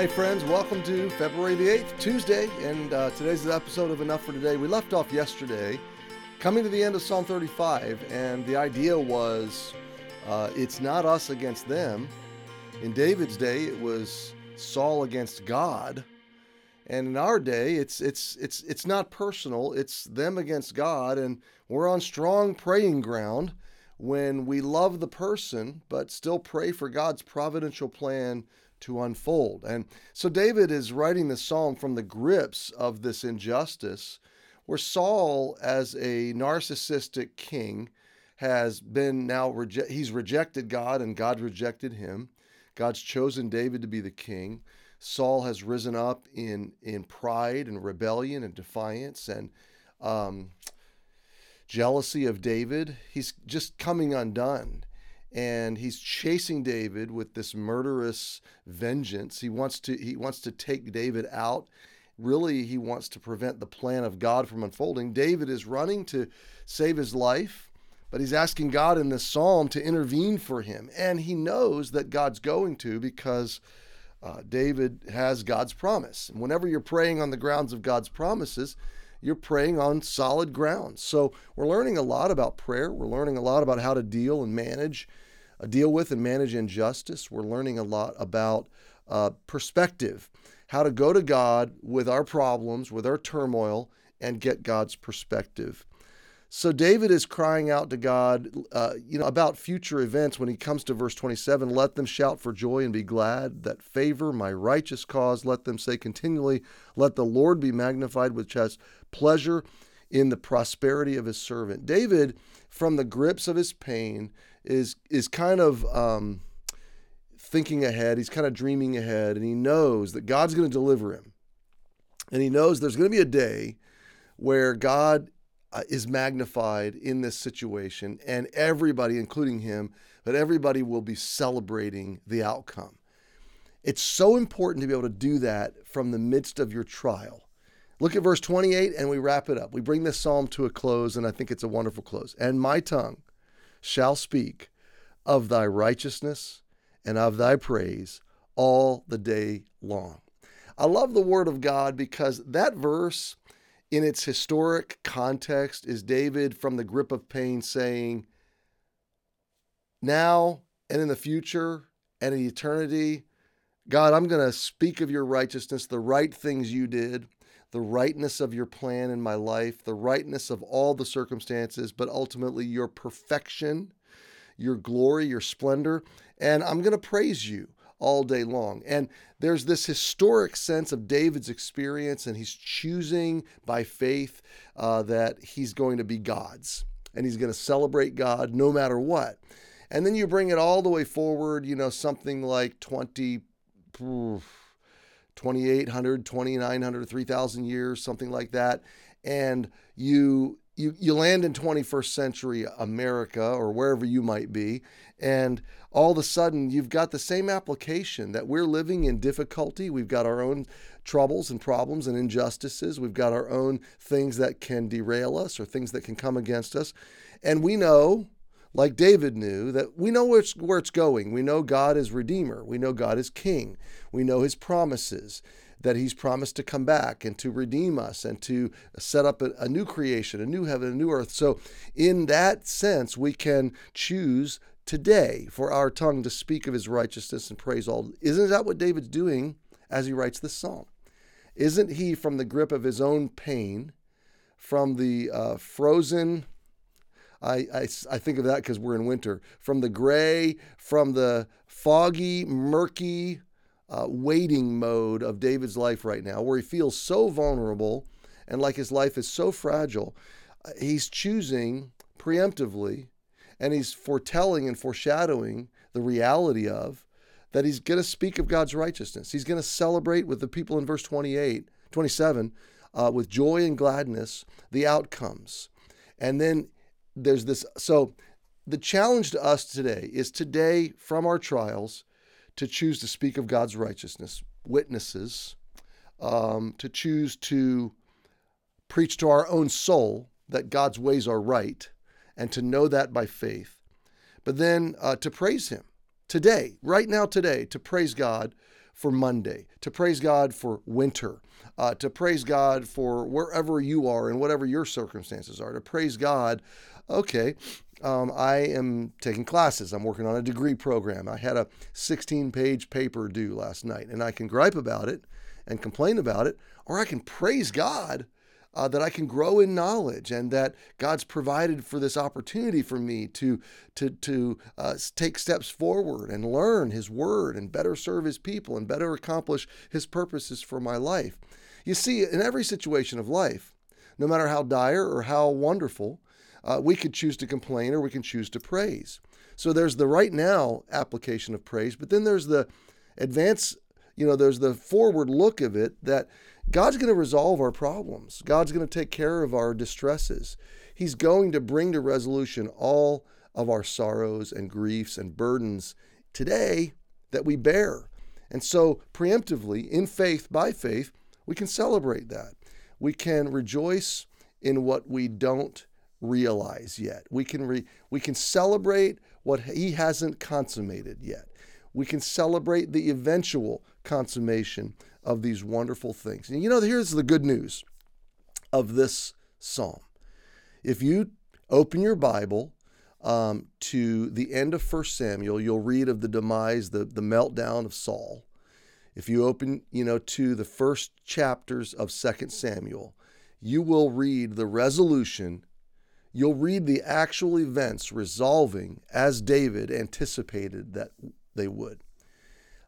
Hey friends, welcome to February the 8th, Tuesday, and today's episode of Enough for Today. We left off yesterday, coming to the end of Psalm 35, and the idea was it's not us against them. In David's day, it was Saul against God, and in our day, it's not personal. It's them against God, and we're on strong praying ground when we love the person, but still pray for God's providential plan to unfold. And so David is writing this psalm from the grips of this injustice, where Saul, as a narcissistic king, has been now he's rejected God and God rejected him. God's chosen David to be the king. Saul has risen up in pride and rebellion and defiance and jealousy of David. He's just coming undone. And he's chasing David with this murderous vengeance. He wants to take David out. Really, he wants to prevent the plan of God from unfolding. David is running to save his life, but he's asking God in this psalm to intervene for him. And he knows that God's going to, because David has God's promise. And whenever you're praying on the grounds of God's promises, you're praying on solid ground. So we're learning a lot about prayer. We're learning a lot about how to deal with and manage injustice. We're learning a lot about perspective, how to go to God with our problems, with our turmoil, and get God's perspective. So David is crying out to God, about future events when he comes to verse 27. Let them shout for joy and be glad that favor my righteous cause. Let them say continually, let the Lord be magnified, which has pleasure in the prosperity of his servant. David, from the grips of his pain, is kind of thinking ahead. He's kind of dreaming ahead, and he knows that God's going to deliver him. And he knows there's going to be a day where God is magnified in this situation, and everybody, including him, but everybody will be celebrating the outcome. It's so important to be able to do that from the midst of your trial. Look at verse 28 and we wrap it up. We bring this psalm to a close, and I think it's a wonderful close. And my tongue shall speak of thy righteousness and of thy praise all the day long. I love the word of God, because that verse, in its historic context, is David from the grip of pain saying, now and in the future and in eternity, God, I'm going to speak of your righteousness, the right things you did, the rightness of your plan in my life, the rightness of all the circumstances, but ultimately your perfection, your glory, your splendor, and I'm going to praise you all day long. And there's this historic sense of David's experience, and he's choosing by faith that he's going to be God's, and he's going to celebrate God no matter what. And then you bring it all the way forward, something like 2,800, 2,900, 3,000 years, something like that. And you land in 21st century America, or wherever you might be, and all of a sudden you've got the same application that we're living in difficulty. We've got our own troubles and problems and injustices. We've got our own things that can derail us or things that can come against us. And we know, like David knew, that we know where it's going. We know God is Redeemer. We know God is King. We know his promises, that he's promised to come back and to redeem us and to set up a new creation, a new heaven, a new earth. So in that sense, we can choose today for our tongue to speak of his righteousness and praise all. Isn't that what David's doing as he writes this psalm? Isn't he, from the grip of his own pain, from the frozen, I think of that because we're in winter, from the gray, from the foggy, murky, waiting mode of David's life right now, where he feels so vulnerable and like his life is so fragile, he's choosing preemptively, and he's foretelling and foreshadowing the reality of that he's going to speak of God's righteousness. He's going to celebrate with the people in verse 27, with joy and gladness, the outcomes. And then there's this. So the challenge to us today is, today from our trials, to choose to speak of God's righteousness, witnesses, to choose to preach to our own soul that God's ways are right, and to know that by faith, but then to praise him today, right now today, to praise God for Monday, to praise God for winter, to praise God for wherever you are and whatever your circumstances are, to praise God. Okay, I am taking classes. I'm working on a degree program. I had a 16-page paper due last night, and I can gripe about it and complain about it, or I can praise God that I can grow in knowledge and that God's provided for this opportunity for me to take steps forward and learn His Word and better serve His people and better accomplish His purposes for my life. You see, in every situation of life, no matter how dire or how wonderful, we could choose to complain or we can choose to praise. So there's the right now application of praise, but then there's the advance, there's the forward look of it that God's going to resolve our problems. God's going to take care of our distresses. He's going to bring to resolution all of our sorrows and griefs and burdens today that we bear. And so preemptively, in faith, by faith, we can celebrate that. We can rejoice in what we don't realize yet. We can celebrate what He hasn't consummated yet. We can celebrate the eventual consummation of these wonderful things. And here's the good news of this psalm. If you open your Bible to the end of 1 Samuel, you'll read of the demise, the meltdown of Saul. If you open, to the first chapters of 2 Samuel, you will read the resolution. You'll read the actual events resolving as David anticipated that they would.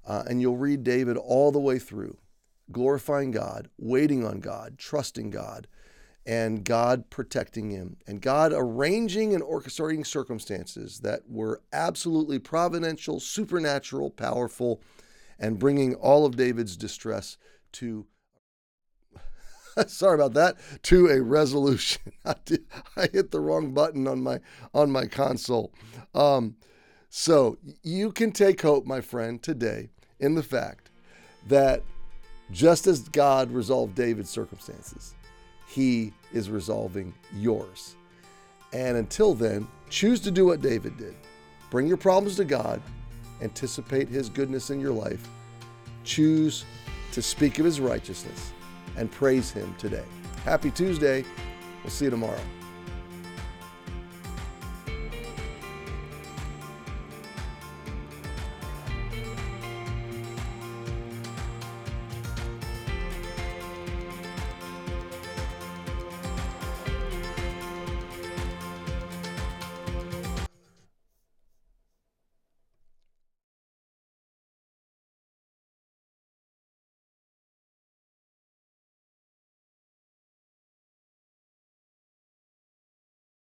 And you'll read David all the way through, glorifying God, waiting on God, trusting God, and God protecting him, and God arranging and orchestrating circumstances that were absolutely providential, supernatural, powerful, and bringing all of David's distress to a resolution. I hit the wrong button on my console. So you can take hope, my friend, today in the fact that just as God resolved David's circumstances, He is resolving yours. And until then, choose to do what David did. Bring your problems to God, anticipate His goodness in your life, choose to speak of His righteousness, and praise Him today. Happy Tuesday. We'll see you tomorrow.